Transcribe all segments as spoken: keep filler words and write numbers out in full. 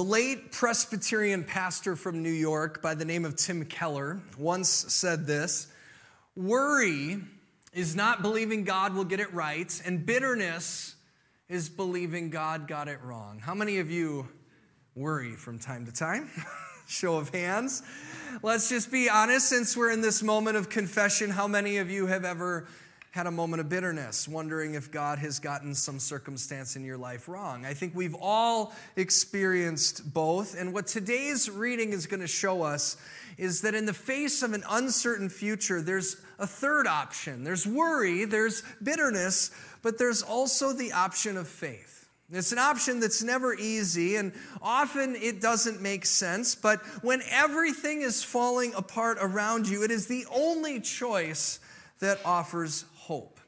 The late Presbyterian pastor from New York by the name of Tim Keller once said this: worry is not believing God will get it right, and bitterness is believing God got it wrong. How many of you worry from time to time? Show of hands. Let's just be honest, since we're in this moment of confession, how many of you have ever had a moment of bitterness, wondering if God has gotten some circumstance in your life wrong? I think we've all experienced both. And what today's reading is going to show us is that in the face of an uncertain future, there's a third option. There's worry, there's bitterness, but there's also the option of faith. It's an option that's never easy, and often it doesn't make sense, but when everything is falling apart around you, it is the only choice that offers hope.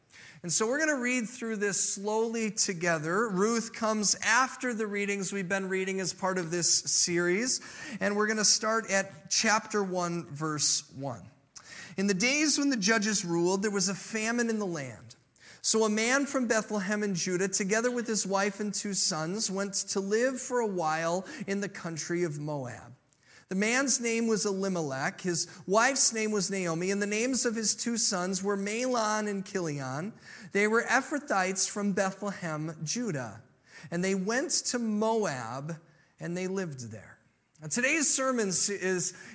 And so we're going to read through this slowly together. Ruth comes after the readings we've been reading as part of this series, and we're going to start at chapter one, verse one. In the days when the judges ruled, there was a famine in the land. So a man from Bethlehem in Judah, together with his wife and two sons, went to live for a while in the country of Moab. The man's name was Elimelech, his wife's name was Naomi, and the names of his two sons were Mahlon and Chilion. They were Ephrathites from Bethlehem, Judah. And they went to Moab, and they lived there. Now, today's sermon is,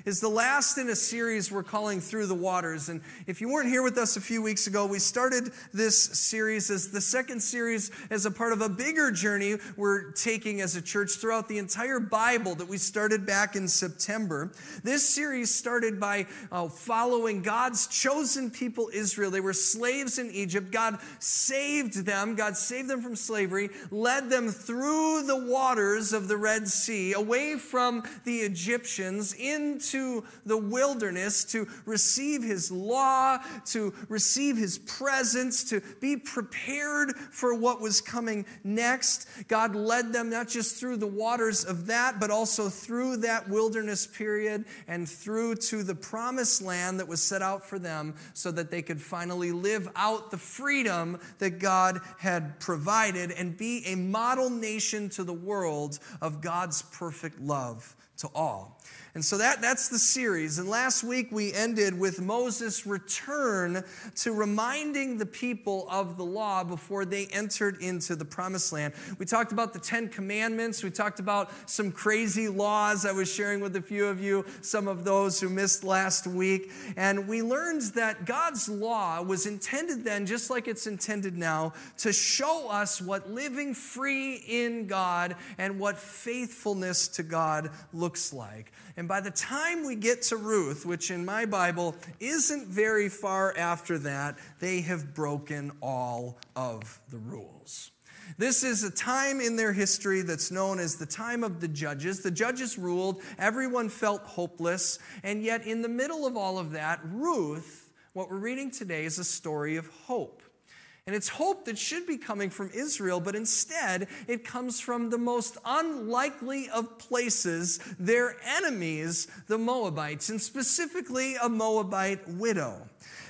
is the last in a series we're calling Through the Waters. And if you weren't here with us a few weeks ago, we started this series as the second series as a part of a bigger journey we're taking as a church throughout the entire Bible that we started back in September. This series started by uh, following God's chosen people, Israel. They were slaves in Egypt. God saved them. God saved them from slavery, led them through the waters of the Red Sea, away from the Egyptians into the wilderness to receive his law, to receive his presence, to be prepared for what was coming next. God led them not just through the waters of that, but also through that wilderness period and through to the Promised Land that was set out for them so that they could finally live out the freedom that God had provided and be a model nation to the world of God's perfect love to all. And so that, that's the series. And last week we ended with Moses' return to reminding the people of the law before they entered into the Promised Land. We talked about the Ten Commandments. We talked about some crazy laws I was sharing with a few of you, some of those who missed last week. And we learned that God's law was intended then, just like it's intended now, to show us what living free in God and what faithfulness to God looks like. And by the time we get to Ruth, which in my Bible isn't very far after that, they have broken all of the rules. This is a time in their history that's known as the time of the judges. The judges ruled, everyone felt hopeless, and yet in the middle of all of that, Ruth, what we're reading today, is a story of hope. And it's hope that should be coming from Israel, but instead it comes from the most unlikely of places, their enemies, the Moabites, and specifically a Moabite widow.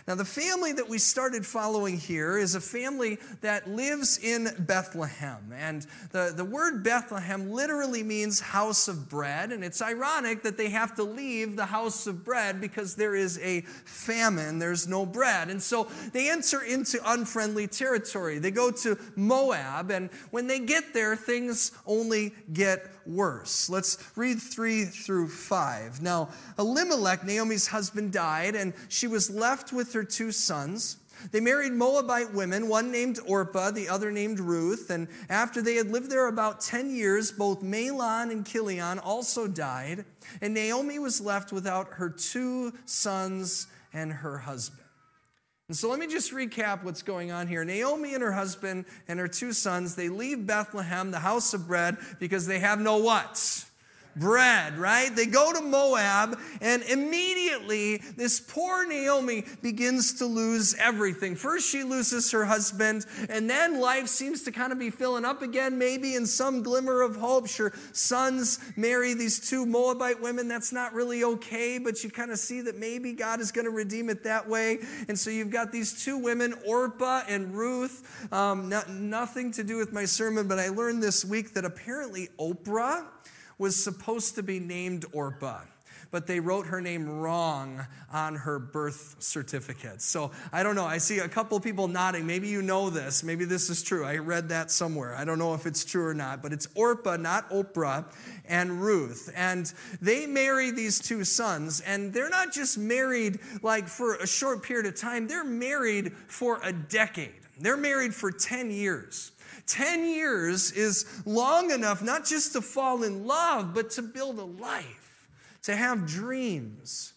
Now, the family that we started following here is a family that lives in Bethlehem. And the, the word Bethlehem literally means house of bread. And it's ironic that they have to leave the house of bread because there is a famine. There's no bread. And so they enter into unfriendly territory. They go to Moab. And when they get there, things only get worse. Let's read three through five. Now, Elimelech, Naomi's husband, died, and she was left with her her two sons. They married Moabite women, one named Orpah, the other named Ruth, and after they had lived there about ten years, both Mahlon and Chilion also died, and Naomi was left without her two sons and her husband. And so let me just recap what's going on here. Naomi and her husband and her two sons, they leave Bethlehem, the house of bread, because they have no what? Bread, right? They go to Moab, and immediately this poor Naomi begins to lose everything. First, she loses her husband, and then life seems to kind of be filling up again, maybe in some glimmer of hope. Sure, sons marry these two Moabite women. That's not really okay, but you kind of see that maybe God is going to redeem it that way. And so you've got these two women, Orpah and Ruth. Um, not, nothing to do with my sermon, but I learned this week that apparently Oprah was supposed to be named Orpah, but they wrote her name wrong on her birth certificate. So I don't know. I see a couple people nodding. Maybe you know this. Maybe this is true. I read that somewhere. I don't know if it's true or not, but it's Orpah, not Oprah, and Ruth. And they marry these two sons, and they're not just married like for a short period of time. They're married for a decade. They're married for ten years. ten years is long enough not just to fall in love, but to build a life, to have dreams.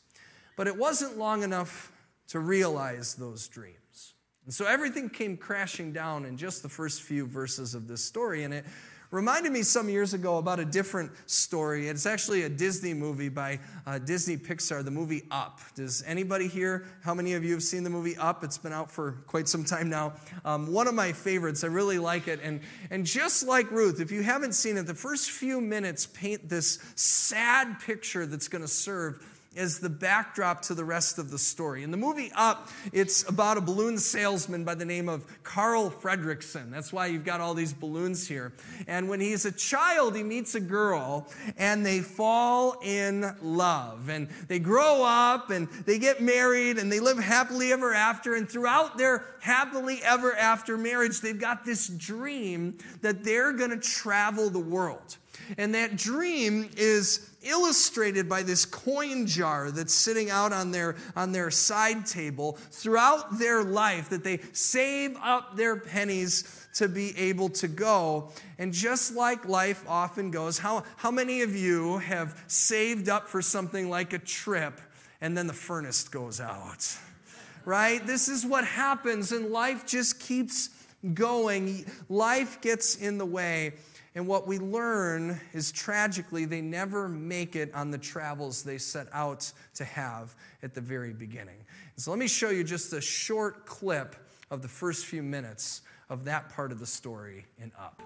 But it wasn't long enough to realize those dreams. And so everything came crashing down in just the first few verses of this story. And it reminded me some years ago about a different story. It's actually a Disney movie by uh, Disney Pixar, the movie Up. Does anybody here, how many of you have seen the movie Up? It's been out for quite some time now. Um, one of my favorites. I really like it. And, and just like Ruth, if you haven't seen it, the first few minutes paint this sad picture that's going to serve as the backdrop to the rest of the story. In the movie Up, it's about a balloon salesman by the name of Carl Fredricksen. That's why you've got all these balloons here. And when he's a child, he meets a girl, and they fall in love. And they grow up, and they get married, and they live happily ever after. And throughout their happily ever after marriage, they've got this dream that they're going to travel the world. And that dream is illustrated by this coin jar that's sitting out on their, on their side table throughout their life, that they save up their pennies to be able to go. And just like life often goes, how, how many of you have saved up for something like a trip and then the furnace goes out, right? This is what happens, and life just keeps going. Life gets in the way. And what we learn is, tragically, they never make it on the travels they set out to have at the very beginning. And so let me show you just a short clip of the first few minutes of that part of the story in Up.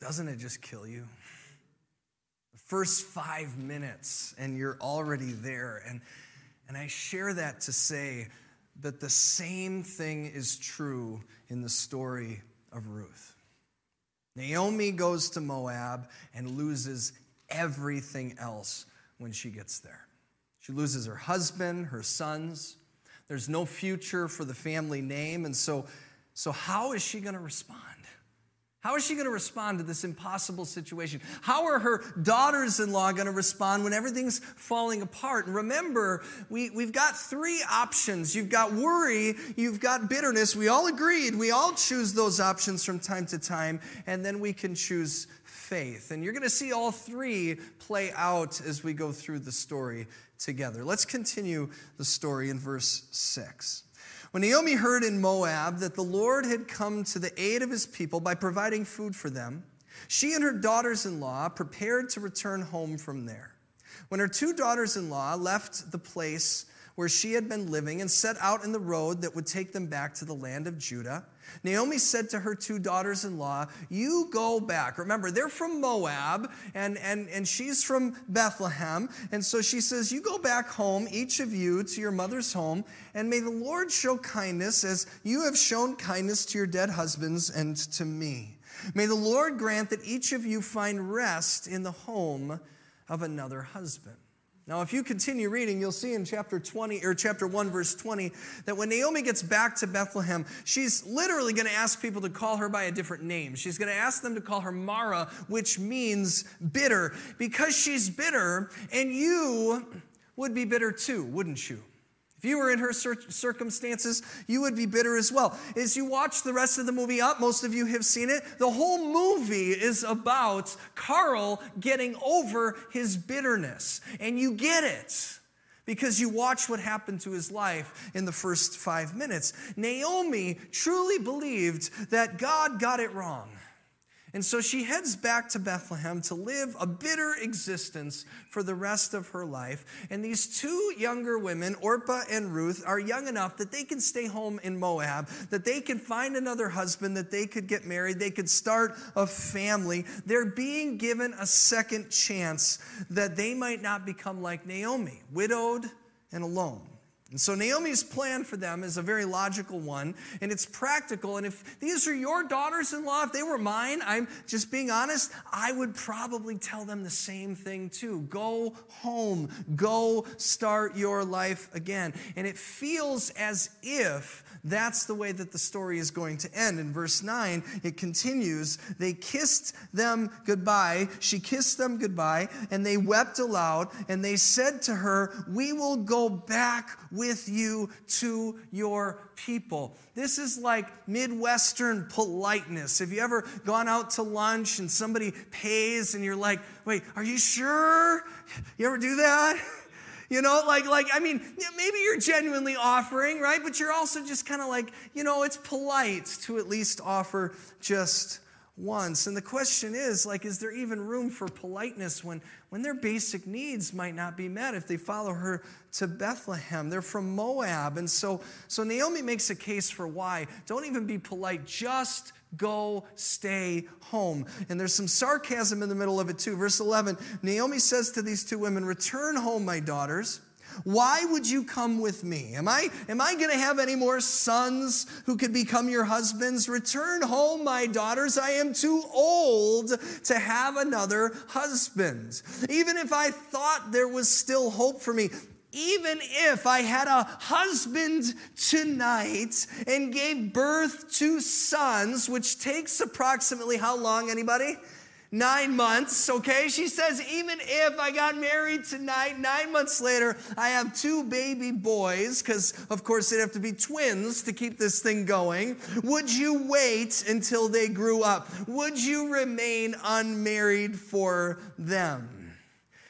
Doesn't it just kill you? The first five minutes and you're already there. And, and I share that to say that the same thing is true in the story of Ruth. Naomi goes to Moab and loses everything else when she gets there. She loses her husband, her sons. There's no future for the family name. And so, so how is she going to respond? How is she going to respond to this impossible situation? How are her daughters-in-law going to respond when everything's falling apart? And remember, we, we've got three options. You've got worry, you've got bitterness. We all agreed. We all choose those options from time to time, and then we can choose faith. And you're going to see all three play out as we go through the story together. Let's continue the story in verse six. When Naomi heard in Moab that the Lord had come to the aid of his people by providing food for them, she and her daughters-in-law prepared to return home from there. When her two daughters-in-law left the place where she had been living and set out in the road that would take them back to the land of Judah, Naomi said to her two daughters-in-law, "You go back." Remember, they're from Moab, and, and, and she's from Bethlehem. And so she says, "You go back home, each of you, to your mother's home, and may the Lord show kindness as you have shown kindness to your dead husbands and to me. May the Lord grant that each of you find rest in the home of another husband." Now, if you continue reading, you'll see in chapter twenty or chapter one, verse twenty, that when Naomi gets back to Bethlehem, she's literally going to ask people to call her by a different name. She's going to ask them to call her Mara, which means bitter, because she's bitter, and you would be bitter too, wouldn't you? If you were in her circumstances, you would be bitter as well. As you watch the rest of the movie up, most of you have seen it, the whole movie is about Carl getting over his bitterness. And you get it because you watch what happened to his life in the first five minutes. Naomi truly believed that God got it wrong. And so she heads back to Bethlehem to live a bitter existence for the rest of her life. And these two younger women, Orpah and Ruth, are young enough that they can stay home in Moab, that they can find another husband, that they could get married, they could start a family. They're being given a second chance that they might not become like Naomi, widowed and alone. And so Naomi's plan for them is a very logical one, and it's practical. And if these are your daughters-in-law, if they were mine, I'm just being honest, I would probably tell them the same thing too. Go home. Go start your life again. And it feels as if that's the way that the story is going to end. In verse nine, it continues, they kissed them goodbye. She kissed them goodbye, and they wept aloud, and they said to her, "We will go back with with you to your people." This is like Midwestern politeness. Have you ever gone out to lunch and somebody pays and you're like, "Wait, are you sure?" You ever do that? You know, like, like I mean, maybe you're genuinely offering, right? But you're also just kind of like, you know, it's polite to at least offer just once. And the question is, like, is there even room for politeness when, when their basic needs might not be met if they follow her to Bethlehem? They're from Moab. And so, so Naomi makes a case for why. Don't even be polite. Just go stay home. And there's some sarcasm in the middle of it too. Verse eleven, Naomi says to these two women, "Return home, my daughters. Why would you come with me? Am I, am I going to have any more sons who could become your husbands? Return home, my daughters. I am too old to have another husband. Even if I thought there was still hope for me, even if I had a husband tonight and gave birth to sons," which takes approximately how long, anybody? Nine months, okay? She says, even if I got married tonight, nine months later, I have two baby boys, because, of course, they'd have to be twins to keep this thing going. Would you wait until they grew up? Would you remain unmarried for them?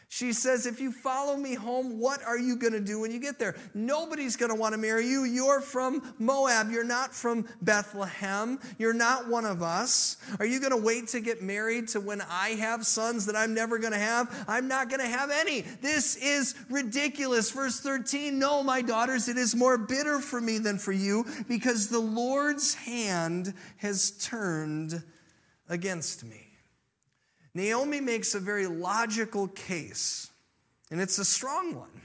She says, if you follow me home, what are you going to do when you get there? Nobody's going to want to marry you. You're from Moab. You're not from Bethlehem. You're not one of us. Are you going to wait to get married to when I have sons that I'm never going to have? I'm not going to have any. This is ridiculous. Verse thirteen, "No, my daughters, it is more bitter for me than for you, because the Lord's hand has turned against me." Naomi makes a very logical case, and it's a strong one.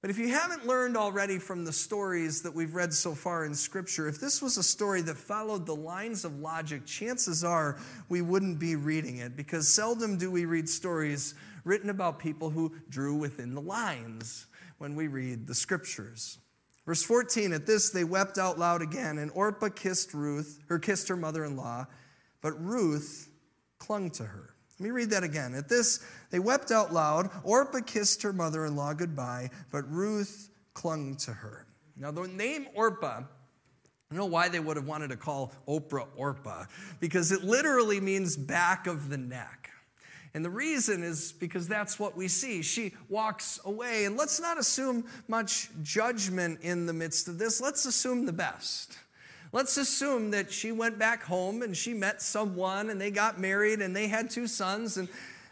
But if you haven't learned already from the stories that we've read so far in Scripture, if this was a story that followed the lines of logic, chances are we wouldn't be reading it, because seldom do we read stories written about people who drew within the lines when we read the Scriptures. Verse fourteen, at this they wept out loud again, and Orpah kissed Ruth, or kissed her mother-in-law, but Ruth clung to her. Let me read that again. At this they wept out loud, Orpah kissed her mother-in-law goodbye, but Ruth clung to her. Now the name Orpah, I don't know why they would have wanted to call Oprah Orpah, because it literally means back of the neck. And the reason is because that's what we see. She walks away, and let's not assume much judgment in the midst of this. Let's assume the best. Let's assume that she went back home, and she met someone, and they got married, and they had two sons, and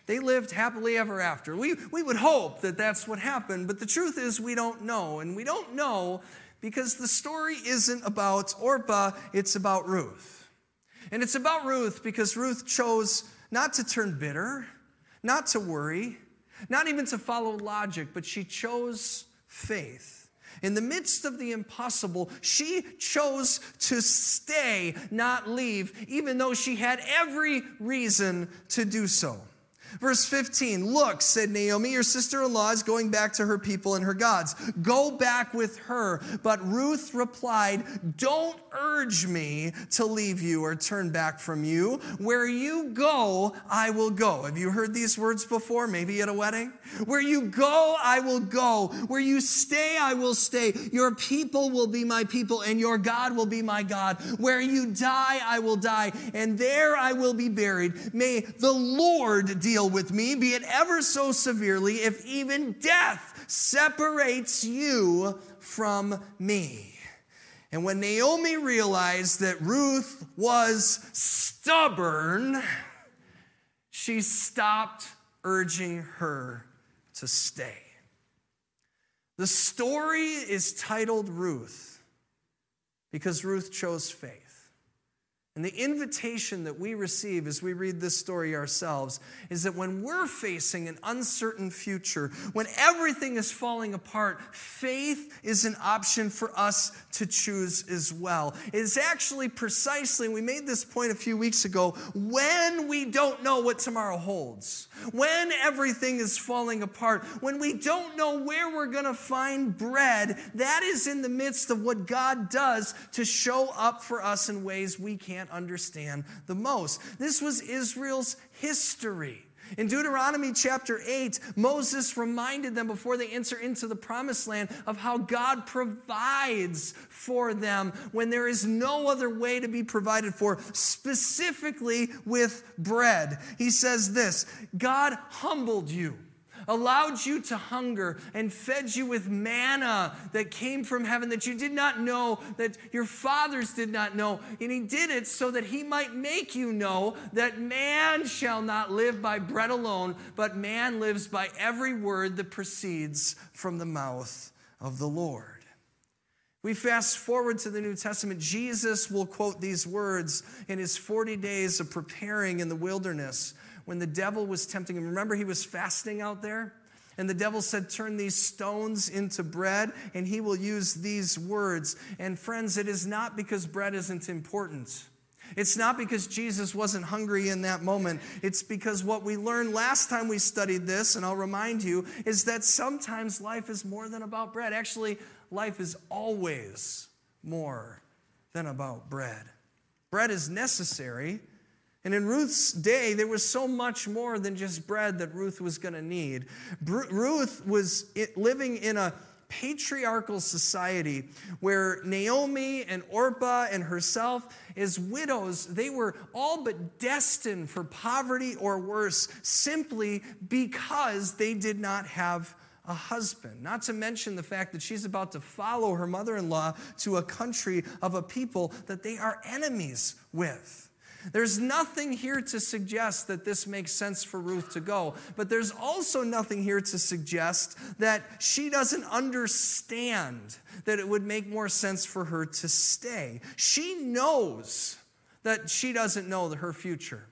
they lived happily ever after. We, we would hope that that's what happened, but the truth is we don't know, and we don't know because the story isn't about Orpah, it's about Ruth. And it's about Ruth because Ruth chose not to turn bitter, not to worry, not even to follow logic, but she chose faith. In the midst of the impossible, she chose to stay, not leave, even though she had every reason to do so. Verse fifteen, look, said Naomi, your sister-in-law is going back to her people and her gods. Go back with her. But Ruth replied, don't urge me to leave you or turn back from you. Where you go, I will go. Have you heard these words before? Maybe at a wedding? Where you go, I will go. Where you stay, I will stay. Your people will be my people and your God will be my God. Where you die, I will die. And there I will be buried. May the Lord deal with me, be it ever so severely, if even death separates you from me. And when Naomi realized that Ruth was stubborn, she stopped urging her to stay. The story is titled Ruth because Ruth chose faith. And the invitation that we receive as we read this story ourselves is that when we're facing an uncertain future, when everything is falling apart, faith is an option for us to choose as well. It's actually precisely, we made this point a few weeks ago, when we don't know what tomorrow holds, when everything is falling apart, when we don't know where we're going to find bread, that is in the midst of what God does to show up for us in ways we can't understand the most. This was Israel's history. In Deuteronomy chapter eight, Moses reminded them before they enter into the Promised Land of how God provides for them when there is no other way to be provided for, specifically with bread. He says this, God humbled you, allowed you to hunger, and fed you with manna that came from heaven that you did not know, that your fathers did not know. And he did it so that he might make you know that man shall not live by bread alone, but man lives by every word that proceeds from the mouth of the Lord. We fast forward to the New Testament. Jesus will quote these words in his forty days of preparing in the wilderness, when the devil was tempting him. Remember, he was fasting out there? And the devil said, turn these stones into bread, and he will use these words. And friends, it is not because bread isn't important. It's not because Jesus wasn't hungry in that moment. It's because what we learned last time we studied this, and I'll remind you, is that sometimes life is more than about bread. Actually, life is always more than about bread. Bread is necessary. And in Ruth's day, there was so much more than just bread that Ruth was going to need. Ruth was living in a patriarchal society where Naomi and Orpah and herself, as widows, they were all but destined for poverty or worse simply because they did not have a husband, not to mention the fact that she's about to follow her mother-in-law to a country of a people that they are enemies with. There's nothing here to suggest that this makes sense for Ruth to go, but there's also nothing here to suggest that she doesn't understand that it would make more sense for her to stay. She knows that she doesn't know her future.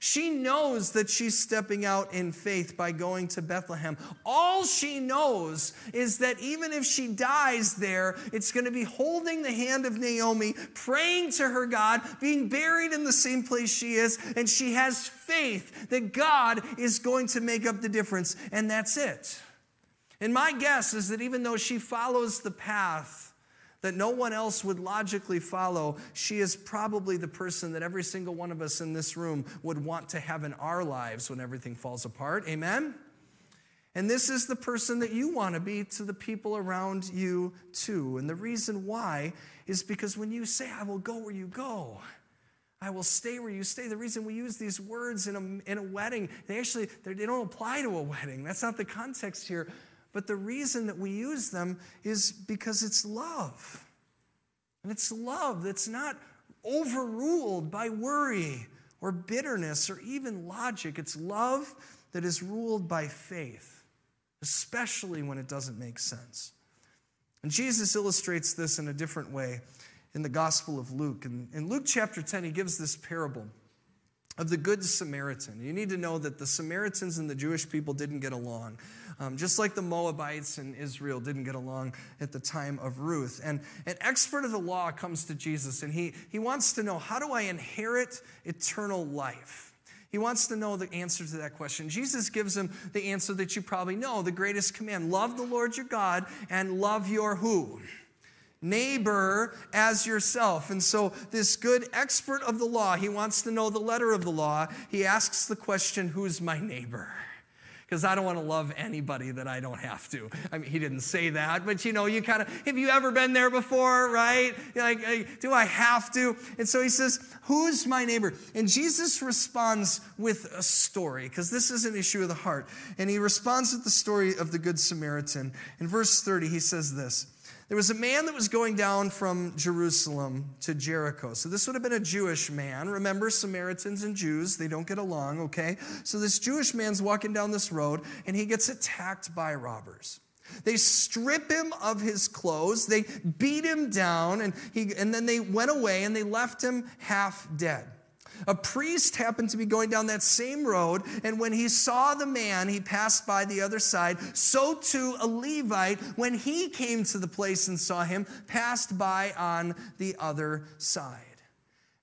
She knows that she's stepping out in faith by going to Bethlehem. All she knows is that even if she dies there, it's going to be holding the hand of Naomi, praying to her God, being buried in the same place she is, and she has faith that God is going to make up the difference, and that's it. And my guess is that even though she follows the path that no one else would logically follow, she is probably the person that every single one of us in this room would want to have in our lives when everything falls apart. Amen? And this is the person that you want to be to the people around you too. And the reason why is because when you say, I will go where you go, I will stay where you stay. The reason we use these words in a, in a wedding, they actually, they don't apply to a wedding. That's not the context here. But the reason that we use them is because it's love. And it's love that's not overruled by worry or bitterness or even logic. It's love that is ruled by faith, especially when it doesn't make sense. And Jesus illustrates this in a different way in the Gospel of Luke. In, in Luke chapter ten, he gives this parable of the Good Samaritan. You need to know that the Samaritans and the Jewish people didn't get along, um, just like the Moabites and Israel didn't get along at the time of Ruth. And an expert of the law comes to Jesus, and he, he wants to know, how do I inherit eternal life? He wants to know the answer to that question. Jesus gives him the answer that you probably know, the greatest command. Love the Lord your God and love your who? Neighbor as yourself. And so this good expert of the law, he wants to know the letter of the law. He asks the question, who's my neighbor? Because I don't want to love anybody that I don't have to. I mean, he didn't say that, but you know, you kind of, have you ever been there before, right? Like, like, do I have to? And so he says, who's my neighbor? And Jesus responds with a story, because this is an issue of the heart. And he responds with the story of the Good Samaritan. In verse thirty, he says this. There was a man that was going down from Jerusalem to Jericho. So this would have been a Jewish man. Remember, Samaritans and Jews, they don't get along, okay? So this Jewish man's walking down this road, and he gets attacked by robbers. They strip him of his clothes. They beat him down, and he and then they went away, and they left him half dead. A priest happened to be going down that same road, and when he saw the man, he passed by the other side. So too a Levite, when he came to the place and saw him, passed by on the other side.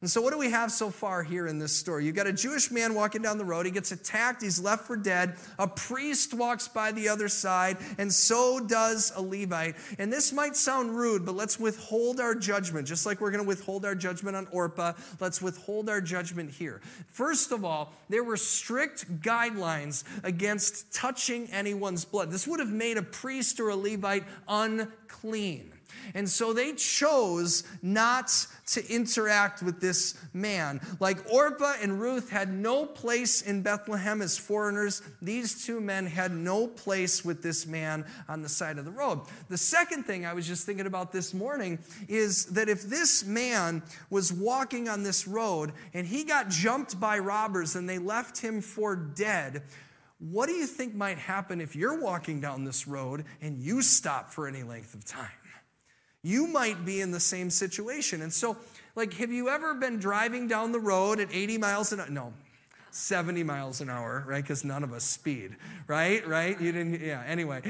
And so what do we have so far here in this story? You've got a Jewish man walking down the road. He gets attacked. He's left for dead. A priest walks by the other side, and so does a Levite. And this might sound rude, but let's withhold our judgment. Just like we're going to withhold our judgment on Orpah, let's withhold our judgment here. First of all, there were strict guidelines against touching anyone's blood. This would have made a priest or a Levite unclean. And so they chose not to interact with this man. Like Orpah and Ruth had no place in Bethlehem as foreigners, these two men had no place with this man on the side of the road. The second thing I was just thinking about this morning is that if this man was walking on this road and he got jumped by robbers and they left him for dead, what do you think might happen if you're walking down this road and you stop for any length of time? You might be in the same situation. And so, like, have you ever been driving down the road at eighty miles an hour? No, seventy miles an hour, right? Because none of us speed, right? Right? You didn't, yeah, anyway.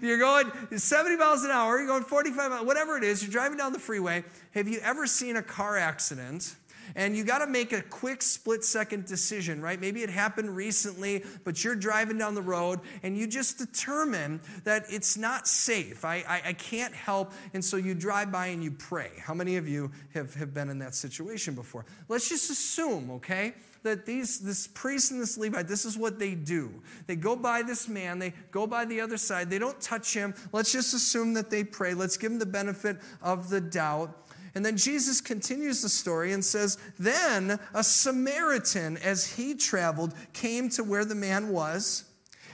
You're going seventy miles an hour, you're going forty-five miles, whatever it is, you're driving down the freeway. Have you ever seen a car accident? And you got to make a quick split-second decision, right? Maybe it happened recently, but you're driving down the road, and you just determine that it's not safe. I, I, I can't help, and so you drive by and you pray. How many of you have, have been in that situation before? Let's just assume, okay, that these this priest and this Levite, this is what they do. They go by this man. They go by the other side. They don't touch him. Let's just assume that they pray. Let's give them the benefit of the doubt. And then Jesus continues the story and says, then a Samaritan, as he traveled, came to where the man was.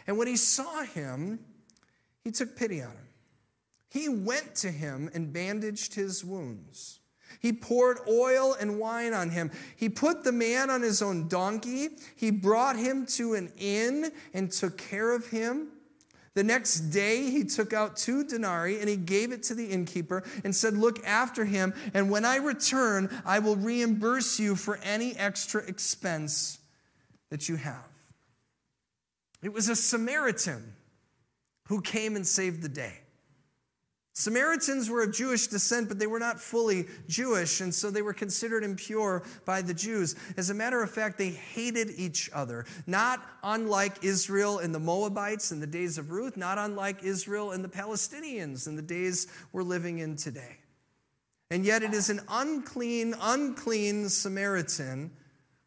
And when he saw him, he took pity on him. He went to him and bandaged his wounds. He poured oil and wine on him. He put the man on his own donkey. He brought him to an inn and took care of him. The next day he took out two denarii and he gave it to the innkeeper and said, look after him, and when I return, I will reimburse you for any extra expense that you have. It was a Samaritan who came and saved the day. Samaritans were of Jewish descent, but they were not fully Jewish, and so they were considered impure by the Jews. As a matter of fact, they hated each other, not unlike Israel and the Moabites in the days of Ruth, not unlike Israel and the Palestinians in the days we're living in today. And yet it is an unclean, unclean Samaritan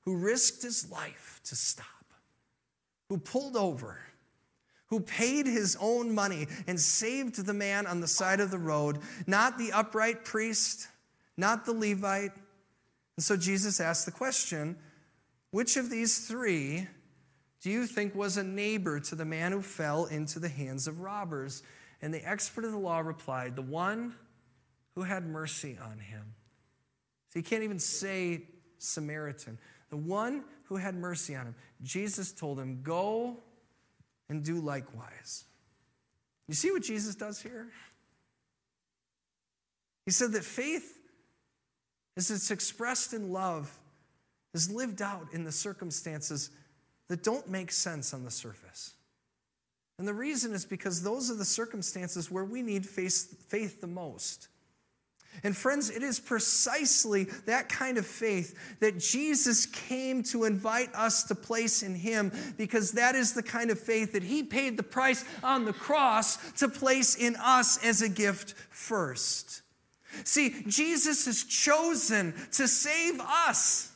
who risked his life to stop, who pulled over, who paid his own money and saved the man on the side of the road, not the upright priest, not the Levite. And so Jesus asked the question, which of these three do you think was a neighbor to the man who fell into the hands of robbers? And the expert of the law replied, the one who had mercy on him. So you can't even say Samaritan. The one who had mercy on him. Jesus told him, go and do likewise. You see what Jesus does here? He said that faith, as it's expressed in love, is lived out in the circumstances that don't make sense on the surface. And the reason is because those are the circumstances where we need faith, faith the most. And friends, it is precisely that kind of faith that Jesus came to invite us to place in him, because that is the kind of faith that he paid the price on the cross to place in us as a gift first. See, Jesus has chosen to save us.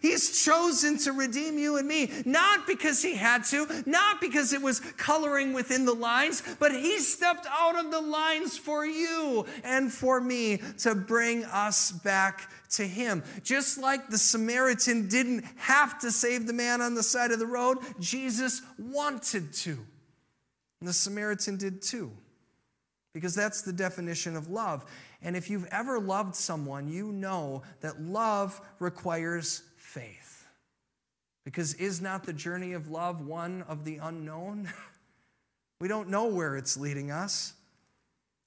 He's chosen to redeem you and me, not because he had to, not because it was coloring within the lines, but he stepped out of the lines for you and for me to bring us back to him. Just like the Samaritan didn't have to save the man on the side of the road, Jesus wanted to. And the Samaritan did too, because that's the definition of love. And if you've ever loved someone, you know that love requires faith. Because is not the journey of love one of the unknown? We don't know where it's leading us.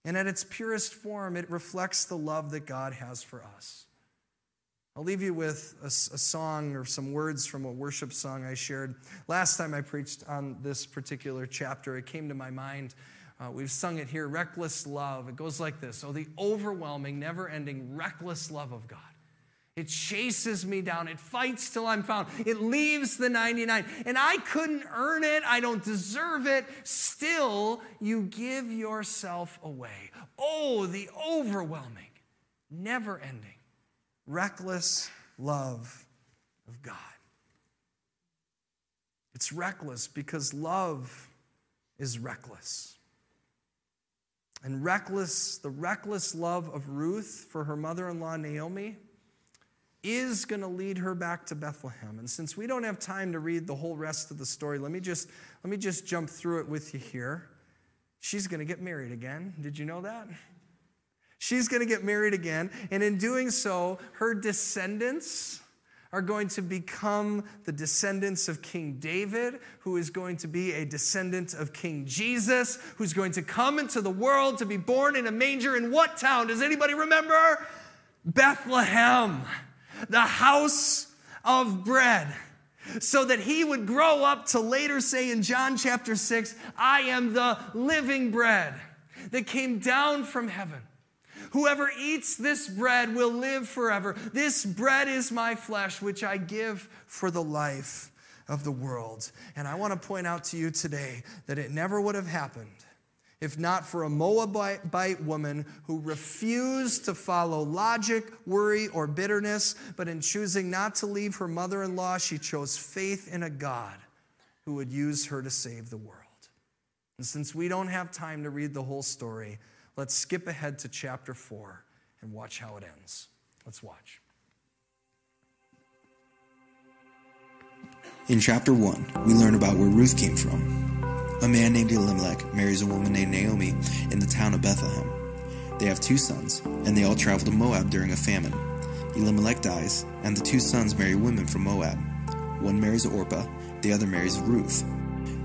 And at its purest form, it reflects the love that God has for us. I'll leave you with a, a song or some words from a worship song I shared last time I preached on this particular chapter. It came to my mind. Uh, we've sung it here, reckless love. It goes like this. Oh, the overwhelming, never-ending, reckless love of God. It chases me down. It fights till I'm found. It leaves the ninety-nine. And I couldn't earn it. I don't deserve it. Still, you give yourself away. Oh, the overwhelming, never-ending, reckless love of God. It's reckless because love is reckless. And reckless, the reckless love of Ruth for her mother-in-law Naomi is going to lead her back to Bethlehem. And since we don't have time to read the whole rest of the story, let me just, let me just jump through it with you here. She's going to get married again. Did you know that? She's going to get married again. And in doing so, her descendants are going to become the descendants of King David, who is going to be a descendant of King Jesus, who's going to come into the world to be born in a manger in what town? Does anybody remember? Bethlehem, the house of bread, so that he would grow up to later say in John chapter six, I am the living bread that came down from heaven. Whoever eats this bread will live forever. This bread is my flesh, which I give for the life of the world. And I want to point out to you today that it never would have happened if not for a Moabite woman who refused to follow logic, worry, or bitterness. But in choosing not to leave her mother-in-law, she chose faith in a God who would use her to save the world. And since we don't have time to read the whole story, let's skip ahead to chapter four and watch how it ends. Let's watch. In chapter one, we learn about where Ruth came from. A man named Elimelech marries a woman named Naomi in the town of Bethlehem. They have two sons, and they all travel to Moab during a famine. Elimelech dies, and the two sons marry women from Moab. One marries Orpah, the other marries Ruth.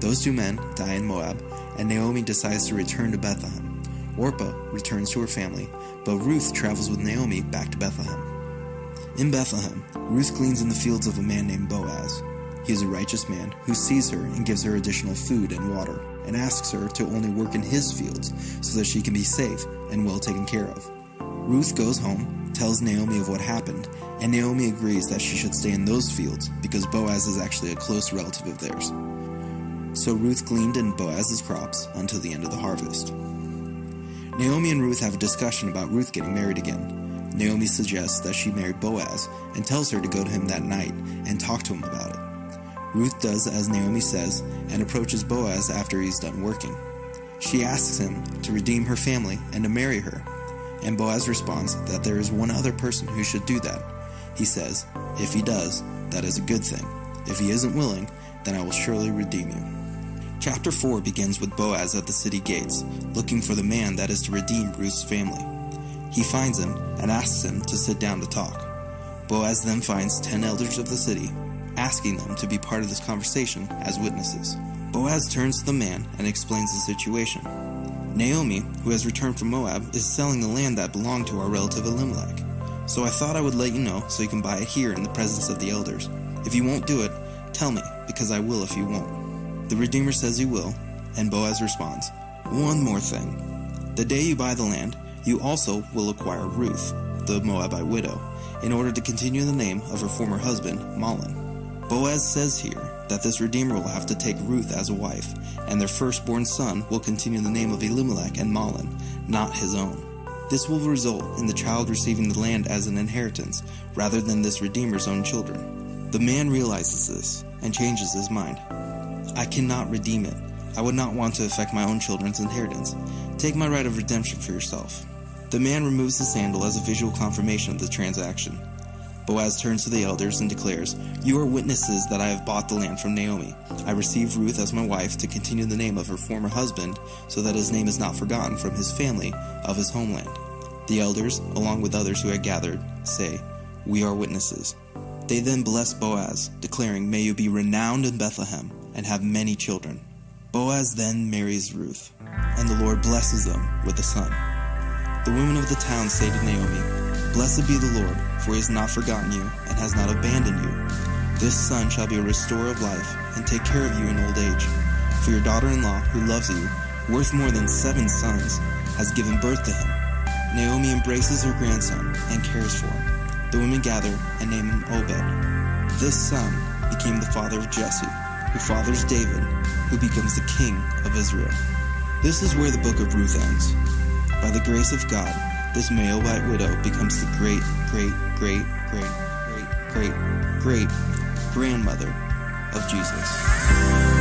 Those two men die in Moab, and Naomi decides to return to Bethlehem. Orpah returns to her family, but Ruth travels with Naomi back to Bethlehem. In Bethlehem, Ruth gleans in the fields of a man named Boaz. He is a righteous man who sees her and gives her additional food and water, and asks her to only work in his fields so that she can be safe and well taken care of. Ruth goes home, tells Naomi of what happened, and Naomi agrees that she should stay in those fields because Boaz is actually a close relative of theirs. So Ruth gleaned in Boaz's crops until the end of the harvest. Naomi and Ruth have a discussion about Ruth getting married again. Naomi suggests that she marry Boaz and tells her to go to him that night and talk to him about it. Ruth does as Naomi says and approaches Boaz after he's done working. She asks him to redeem her family and to marry her, and Boaz responds that there is one other person who should do that. He says, if he does, that is a good thing. If he isn't willing, then I will surely redeem you. Chapter four begins with Boaz at the city gates, looking for the man that is to redeem Ruth's family. He finds him and asks him to sit down to talk. Boaz then finds ten elders of the city, asking them to be part of this conversation as witnesses. Boaz turns to the man and explains the situation. Naomi, who has returned from Moab, is selling the land that belonged to our relative Elimelech. So I thought I would let you know so you can buy it here in the presence of the elders. If you won't do it, tell me, because I will if you won't. The Redeemer says he will, and Boaz responds, one more thing. The day you buy the land, you also will acquire Ruth, the Moabite widow, in order to continue the name of her former husband, Mahlon. Boaz says here that this Redeemer will have to take Ruth as a wife, and their firstborn son will continue the name of Elimelech and Mahlon, not his own. This will result in the child receiving the land as an inheritance, rather than this Redeemer's own children. The man realizes this, and changes his mind. I cannot redeem it. I would not want to affect my own children's inheritance. Take my right of redemption for yourself. The man removes his sandal as a visual confirmation of the transaction. Boaz turns to the elders and declares, you are witnesses that I have bought the land from Naomi. I received Ruth as my wife to continue the name of her former husband, so that his name is not forgotten from his family of his homeland. The elders, along with others who had gathered, say, we are witnesses. They then bless Boaz, declaring, may you be renowned in Bethlehem and have many children. Boaz then marries Ruth, and the Lord blesses them with a son. The women of the town say to Naomi, blessed be the Lord, for he has not forgotten you and has not abandoned you. This son shall be a restorer of life and take care of you in old age. For your daughter-in-law, who loves you, worth more than seven sons, has given birth to him. Naomi embraces her grandson and cares for him. The women gather and name him Obed. This son became the father of Jesse, who fathers David, who becomes the king of Israel. This is where the book of Ruth ends. By the grace of God, this Moabite widow becomes the great, great, great, great, great, great, great grandmother of Jesus.